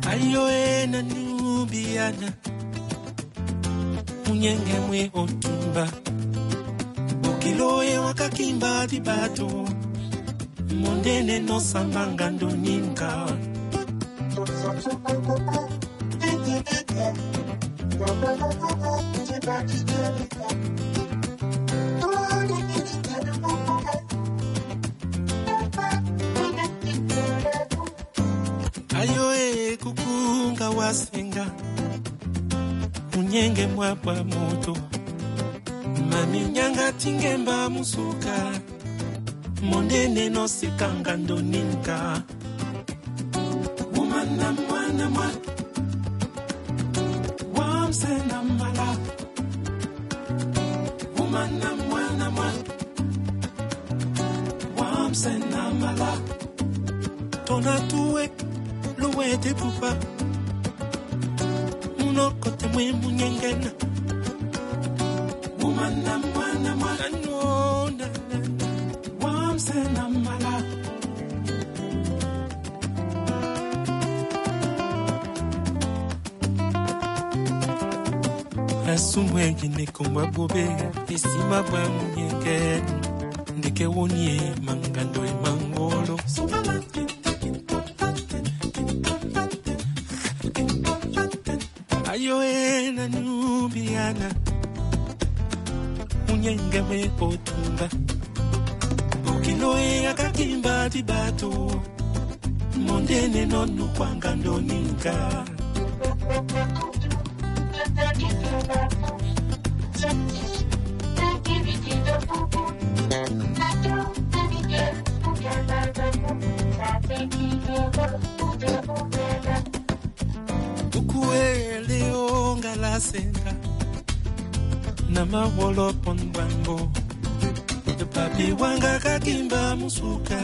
Ayoena nubiana Unyenge mwe otumba Ukiloe wakakimba dibato Mondene no sambanga ndoninka Ayoe kukunga wasenga Unyenge mwapa moto Mami nyanga tingemba musuka Mondene no sikanga ndoninka Umana mwana mwana Senamala Woman am one am one Wam senamala Tonatue Lue de pupa Unokote mwe munyengena Woman am one am one Wam senamala Sumwengi nekomba bobe Sima bwa munyeke Ndike wonye mangando e mangolo Ayo ena nubiana Munyenge we otumba Ukilo e akakimba dibato Mondene nonu kwangando ninka Ukuele onga la senga Nama wolo ponbango Papi wanga kakimba musuka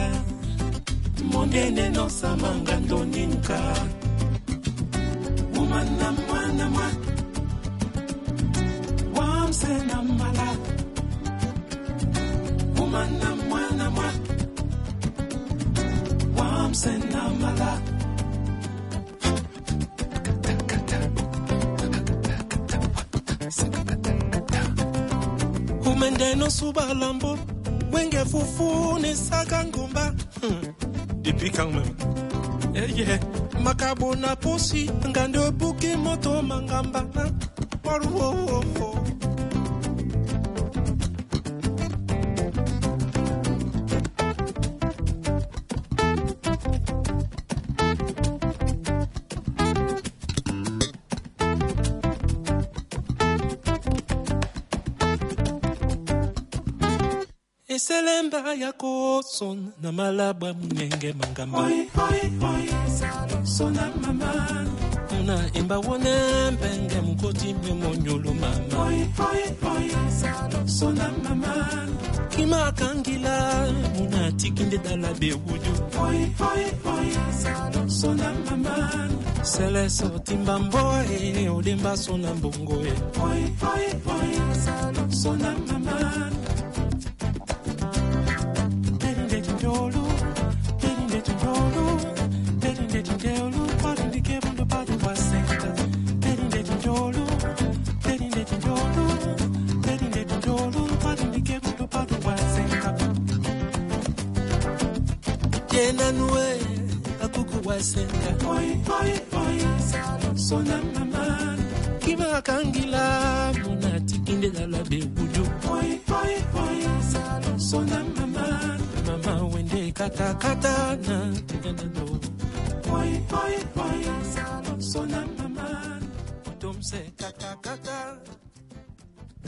Mondene no samanga ndoninka Umana mwana mwana Senamala Umana mwana mwa Wam senamala Umende no subalambo Wenge fufu ni sakangomba Dipikangme Eh yeah Makabona posi Ngando buki moto mangamba Waru wo wo wo Selemba yako son na malaba munenge mangamba Oi oi oi sona mama Una imba wone mbenge mkoti mwonyolo mama Oi oi oi sona mama Kima kangila muna tikinde dalabe wudu Oi oi oi sona mama Seleso timbamboe, ulimba sonambongoe. Oi, oi, oi, sonamama.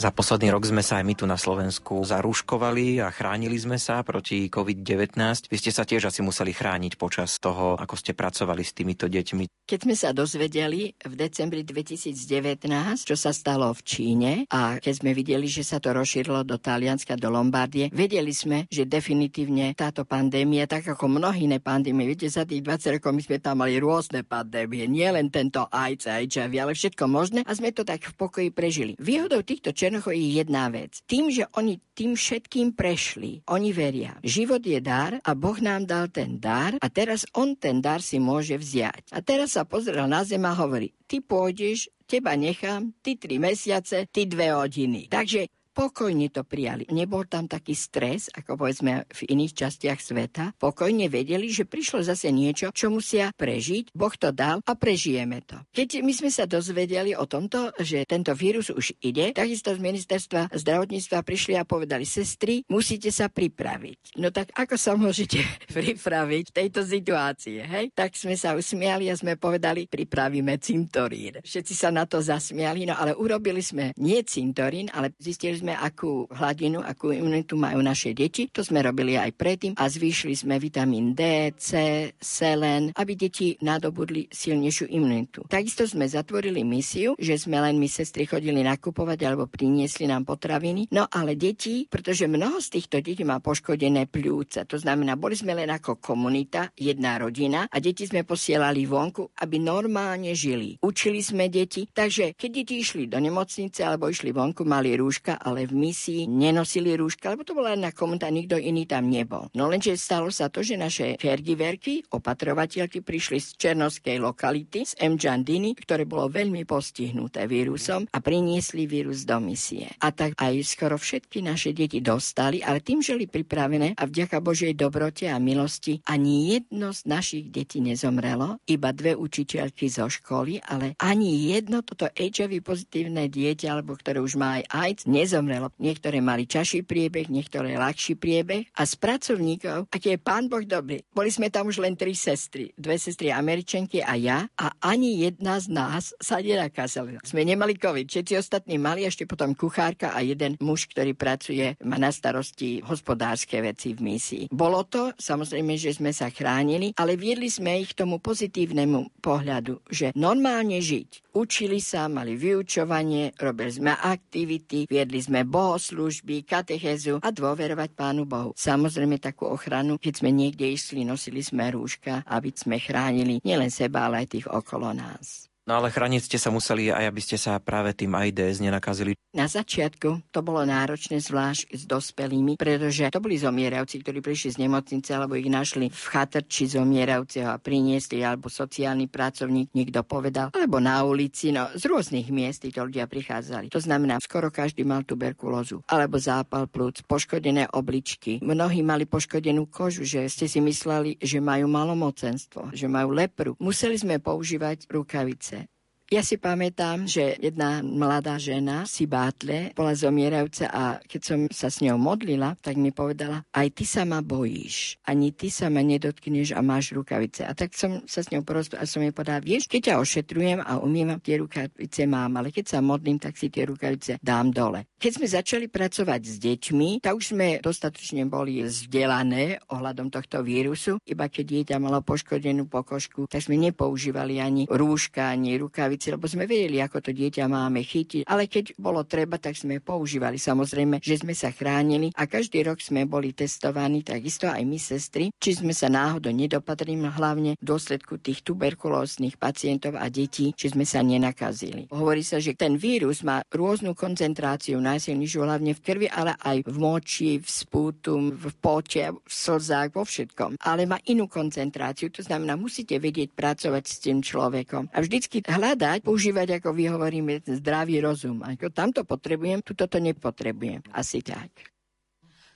Za posledný rok sme sa aj my tu na Slovensku zarúškovali a chránili sme sa proti covid devätnásť. Vy ste sa tiež asi museli chrániť počas toho, ako ste pracovali s týmito deťmi. Keď sme sa dozvedeli v decembri dvetisícdevätnásť, čo sa stalo v Číne a keď sme videli, že sa to rozšírilo do Talianska, do Lombardie, vedeli sme, že definitívne táto pandémia, tak ako mnohé iné pandémie, viete, za tých dvadsať rokov my sme tam mali rôzne pandémie, nielen tento AIDS, há í vé, ale všetko možné a sme to tak v pokoji prežili. Výhodou týchto čer- je jedna vec. Tým, že oni tým všetkým prešli, oni veria. Život je dar a Boh nám dal ten dar a teraz on ten dar si môže vziať. A teraz sa pozrel na zem a hovorí, ty pôjdeš, teba nechám, ty tri mesiace, ty dve hodiny. Takže pokojne to prijali. Nebol tam taký stres, ako povedzme v iných častiach sveta. Pokojne vedeli, že prišlo zase niečo, čo musia prežiť. Boh to dal a prežijeme to. Keď my sme sa dozvedeli o tomto, že tento vírus už ide, takisto z ministerstva zdravotníctva prišli a povedali, sestry, musíte sa pripraviť. No tak ako sa môžete pripraviť v tejto situácii, hej? Tak sme sa usmiali a sme povedali, pripravíme cintorín. Všetci sa na to zasmiali, no ale urobili sme nie cintorín, ale zistili sme akú hladinu, akú imunitu majú naše deti. To sme robili aj predtým a zvýšili sme vitamín D, C, selen, aby deti nadobudli silnejšiu imunitu. Takisto sme zatvorili misiu, že sme len my sestry chodili nakupovať alebo priniesli nám potraviny. No ale deti, pretože mnoho z týchto detí má poškodené pľúca. To znamená, boli sme len ako komunita, jedna rodina a deti sme posielali vonku, aby normálne žili. Učili sme deti, takže keď deti išli do nemocnice alebo išli vonku, mali rúška, ale v misii nenosili rúška, lebo to bola jedna komunita, nikto iný tam nebol. No lenže stalo sa to, že naše caregiverky, opatrovateľky prišli z černovskej lokality, z Mjandini, ktoré bolo veľmi postihnuté vírusom a priniesli vírus do misie. A tak aj skoro všetky naše deti dostali, ale tým žili pripravené a vďaka Božej dobrote a milosti ani jedno z našich detí nezomrelo, iba dve učiteľky zo školy, ale ani jedno toto há í vé pozitívne dieťa, alebo ktoré už má aj AIDS, nezomrelo. Niektoré mali ťažší priebeh, niektoré ľahší priebeh a z pracovníkov, aký je Pán Boh dobrý. Boli sme tam už len tri sestry, dve sestry Američanky a ja a ani jedna z nás sa nenakazila. Sme nemali COVID, všetci ostatní mali, ešte potom kuchárka a jeden muž, ktorý pracuje, má na starosti hospodárske veci v misii. Bolo to, samozrejme, že sme sa chránili, ale viedli sme ich k tomu pozitívnemu pohľadu, že normálne žiť. Učili sa, mali vyučovanie, robili sme aktivity, viedli sme bohoslúžby, katechézu a dôverovať Pánu Bohu. Samozrejme takú ochranu, keď sme niekde išli, nosili sme rúška, aby sme chránili nielen seba, ale aj tých okolo nás. No ale chrániť ste sa museli aj, aby ste sa práve tým AIDS nenakazili. Na začiatku to bolo náročné, zvlášť s dospelými, pretože to boli zomierajúci, ktorí prišli z nemocnice, alebo ich našli v chatrči zomierajúceho a priniesli, alebo sociálny pracovník, niekto povedal, alebo na ulici, no z rôznych miest títo ľudia prichádzali. To znamená, skoro každý mal tuberkulózu, alebo zápal plúc, poškodené obličky. Mnohí mali poškodenú kožu, že ste si mysleli, že majú malomocenstvo, že majú lepru. Museli sme používať rukavice. Ja si pamätám, že jedna mladá žena si bátle, bola zomierajúca a keď som sa s ňou modlila, tak mi povedala, aj ty sa ma bojíš, ani ty sa ma nedotkneš a máš rukavice. A tak som sa s ňou porozprávala a som jej povedala, vieš, keď ťa ošetrujem a umývam, tie rukavice mám, ale keď sa modlím, tak si tie rukavice dám dole. Keď sme začali pracovať s deťmi, tak už sme dostatočne boli vzdelané ohľadom tohto vírusu, iba keď dieťa malo poškodenú pokožku, tak sme nepoužívali ani rúška, ani rukavice. veci, lebo sme vedeli, ako to dieťa máme chytiť, ale keď bolo treba, tak sme používali. Samozrejme, že sme sa chránili a každý rok sme boli testovaní, takisto aj my sestry, či sme sa náhodou nedopatrili, hlavne v dôsledku tých tuberkulóznych pacientov a detí, či sme sa nenakazili. Hovorí sa, že ten vírus má rôznu koncentráciu, najsilnejšiu hlavne v krvi, ale aj v moči, v spútum, v pote, v slzách, vo všetkom. Ale má inú koncentráciu, to znamená, musíte vedieť pracovať s tým človekom. A vždycky hľadať, používať, ako vy hovoríme, zdravý rozum. Ako tamto potrebujem, tuto to nepotrebujem. Asi tak.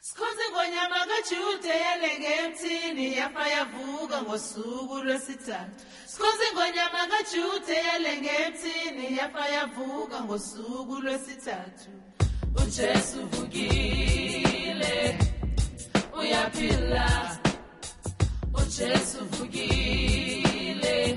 Skonze ngonyama kachutele ngemthini yafa yavuka ngosuku lwesithathu. Skonze ngonyama kachutele ngemthini yafa yavuka ngosuku lwesithathu. UJesu vukile uyaphila. UJesu vukile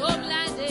somlande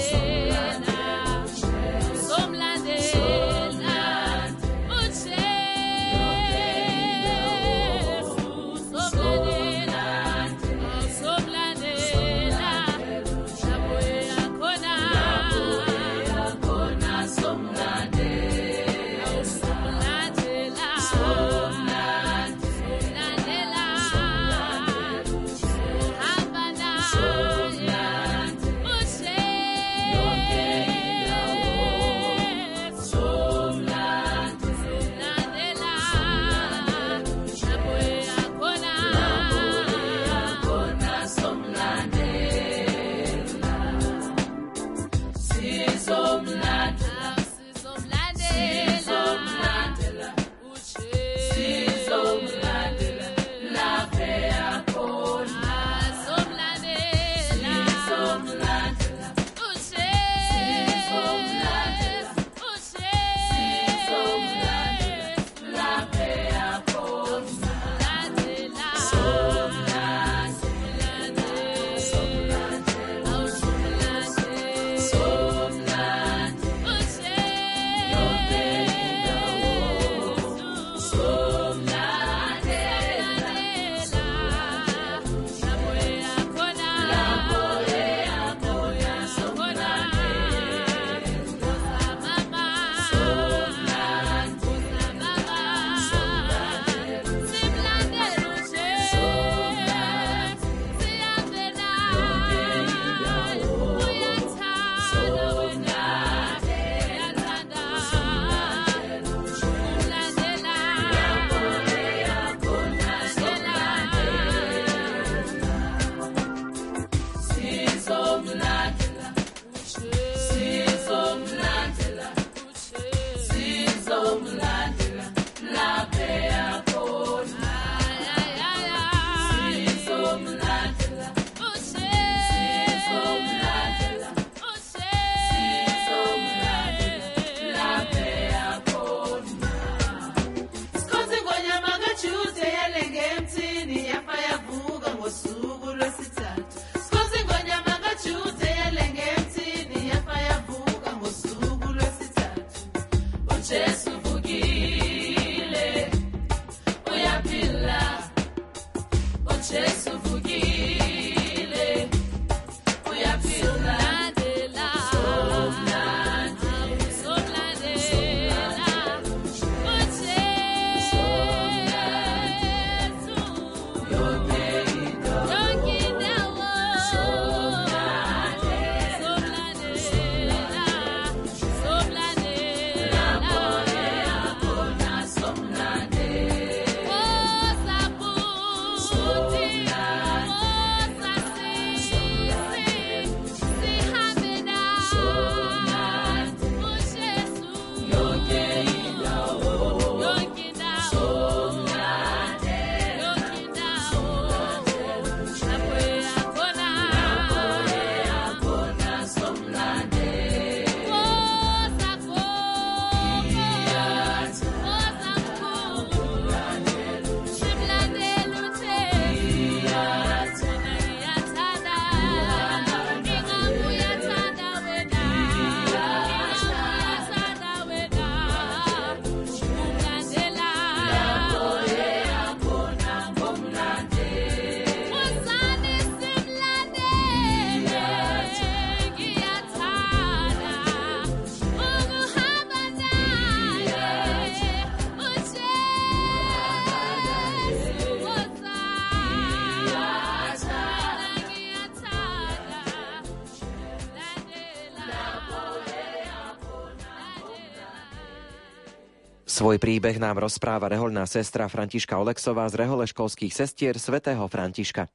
Svoj príbeh nám rozpráva rehoľná sestra Františka Oleksová z rehole školských sestier svätého Františka.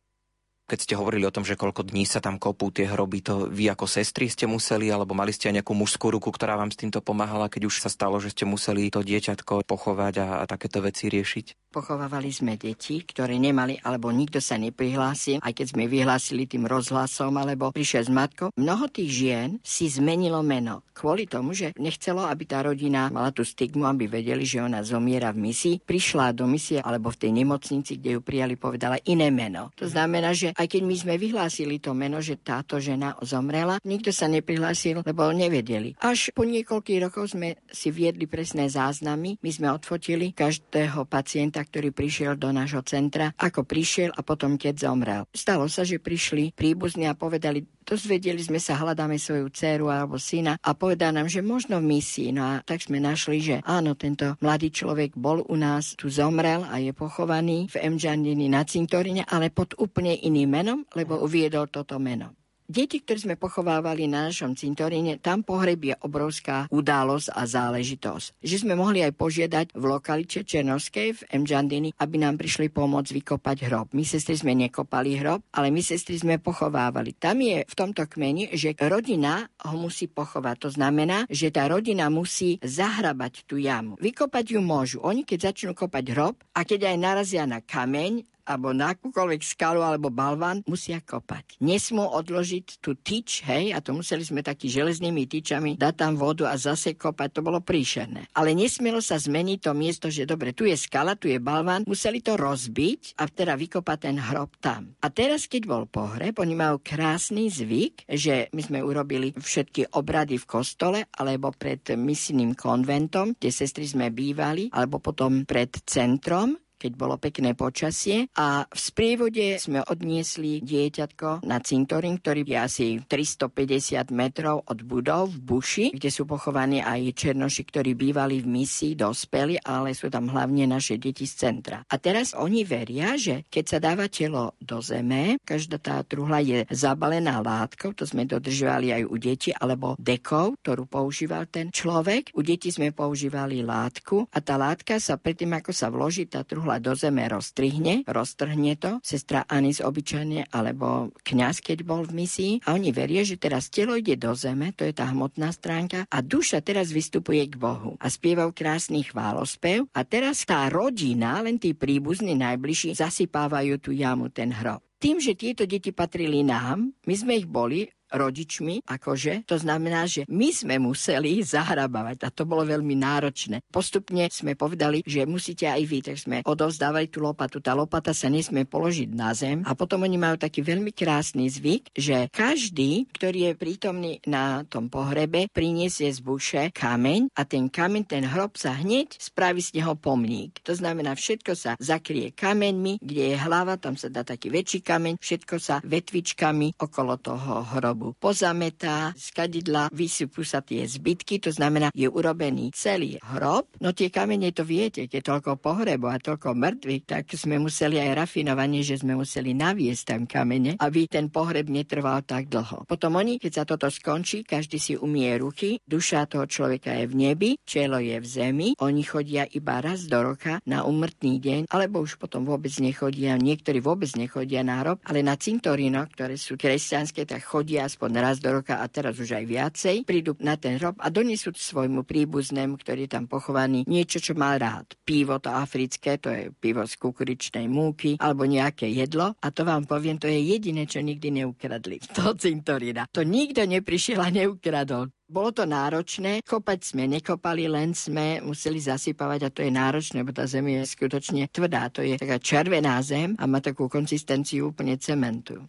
Keď ste hovorili o tom, že koľko dní sa tam kopú tie hroby, to vy ako sestry ste museli, alebo mali ste aj nejakú mužskú ruku, ktorá vám s týmto pomáhala, keď už sa stalo, že ste museli to dieťatko pochovať a, a takéto veci riešiť? Pochovávali sme deti, ktoré nemali, alebo nikto sa neprihlásil, aj keď sme vyhlásili tým rozhlasom, alebo prišiel s matkou. Mnoho tých žien si zmenilo meno kvôli tomu, že nechcelo, aby tá rodina mala tú stigmu, aby vedeli, že ona zomiera v misii. Prišla do misie, alebo v tej nemocnici, kde ju prijali, povedala iné meno. To znamená, že aj keď my sme vyhlásili to meno, že táto žena zomrela, nikto sa neprihlásil, lebo nevedeli. Až po niekoľkých rokoch sme si viedli presné záznamy. My sme odfotili každého pacienta, ktorý prišiel do nášho centra, ako prišiel a potom keď zomrel. Stalo sa, že prišli príbuzní a povedali, dozvedeli sme sa, hľadáme svoju dceru alebo syna a povedal nám, že možno v misii. No a tak sme našli, že áno, tento mladý človek bol u nás, tu zomrel a je pochovaný v Mjandini na cintoríne, ale pod úplne iným menom, lebo uviedol toto meno. Deti, ktoré sme pochovávali na našom cintoríne, tam pohreb je obrovská udalosť a záležitosť. Že sme mohli aj požiadať v lokalite Černovskej v Mjandini, aby nám prišli pomôcť vykopať hrob. My sestry sme nekopali hrob, ale my sestry sme pochovávali. Tam je v tomto kmeni, že rodina ho musí pochovať. To znamená, že tá rodina musí zahrabať tú jamu. Vykopať ju môžu. Oni, keď začnú kopať hrob a keď aj narazia na kameň, alebo na akúkoľvek skalu, alebo balván, musia kopať. Nesmú odložiť tú tyč, hej, a to museli sme takí železnými tyčami dať tam vodu a zase kopať, to bolo príšerné. Ale nesmelo sa zmeniť to miesto, že dobre, tu je skala, tu je balván, museli to rozbiť a teda vykopať ten hrob tam. A teraz, keď bol pohreb, oni majú krásny zvyk, že my sme urobili všetky obrady v kostole, alebo pred misijným konventom, kde sestry sme bývali, alebo potom pred centrom, keď bolo pekné počasie a v sprievode sme odniesli dieťatko na cintorín, ktorý je asi tristopäťdesiat metrov od budov v Buši, kde sú pochovaní aj Černoši, ktorí bývali v misii, dospeli, ale sú tam hlavne naše deti z centra. A teraz oni veria, že keď sa dáva telo do zeme, každá tá truhla je zabalená látkou, to sme dodržovali aj u detí, alebo dekou, ktorú používal ten človek. U detí sme používali látku a tá látka sa predtým, ako sa vloží tá truhla do zeme, roztrihne, roztrhne to sestra Anis obyčajne, alebo kňaz, keď bol v misii, a oni veria, že teraz telo ide do zeme, to je tá hmotná stránka, a duša teraz vystupuje k Bohu a spieval krásny chválospev a teraz tá rodina, len tí príbuzní najbližší, zasypávajú tú jamu, ten hrob. Tým, že tieto deti patrili nám, my sme ich boli rodičmi, akože, to znamená, že my sme museli zahrabávať a to bolo veľmi náročné. Postupne sme povedali, že musíte aj vy, tak sme odovzdávali tú lopatu. Tá lopata sa nesmie položiť na zem a potom oni majú taký veľmi krásny zvyk, že každý, ktorý je prítomný na tom pohrebe, priniesie z Buše kameň a ten kameň, ten hrob sa hneď spraví z neho pomník. To znamená, všetko sa zakrie kameňmi, kde je hlava, tam sa dá taký väčší kameň, všetko sa vetvičkami okolo toho hrobu pozametá, z kadidla vysypú sa tie zbytky, to znamená, je urobený celý hrob. No tie kamene, to viete, keď toľko pohrebu a toľko mŕtvych, tak sme museli aj rafinovanie, že sme museli naviesť tam kamene, aby ten pohreb netrval tak dlho. Potom oni, keď sa toto skončí, každý si umie ruky, duša toho človeka je v nebi, čelo je v zemi, oni chodia iba raz do roka na úmrtný deň, alebo už potom vôbec nechodia, niektorí vôbec nechodia na hrob, ale na cintorino, ktoré sú kresťanské, tak chodia aspoň raz do roka a teraz už aj viacej, prídu na ten hrob a donesú svojmu príbuznému, ktorý je tam pochovaný, niečo, čo mal rád. Pivo to africké, to je pivo z kukuričnej múky, alebo nejaké jedlo. A to vám poviem, to je jediné, čo nikdy neukradli. To cintorína. To nikto neprišiel a neukradol. Bolo to náročné, kopať sme nekopali, len sme museli zasypávať a to je náročné, bo tá zem je skutočne tvrdá. To je taká červená zem a má takú konzistenciu úplne cementu.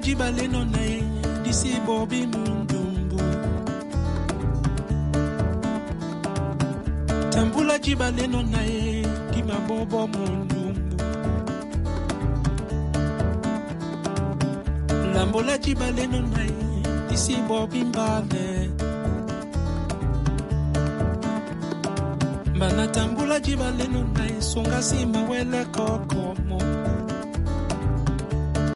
jibaleno nae disi bobi mundumbu tambula jibaleno nae kimabobo mundumbu lambola jibaleno nae disi bobi mbale mana tambula jibaleno nae songa sima wele kokomo.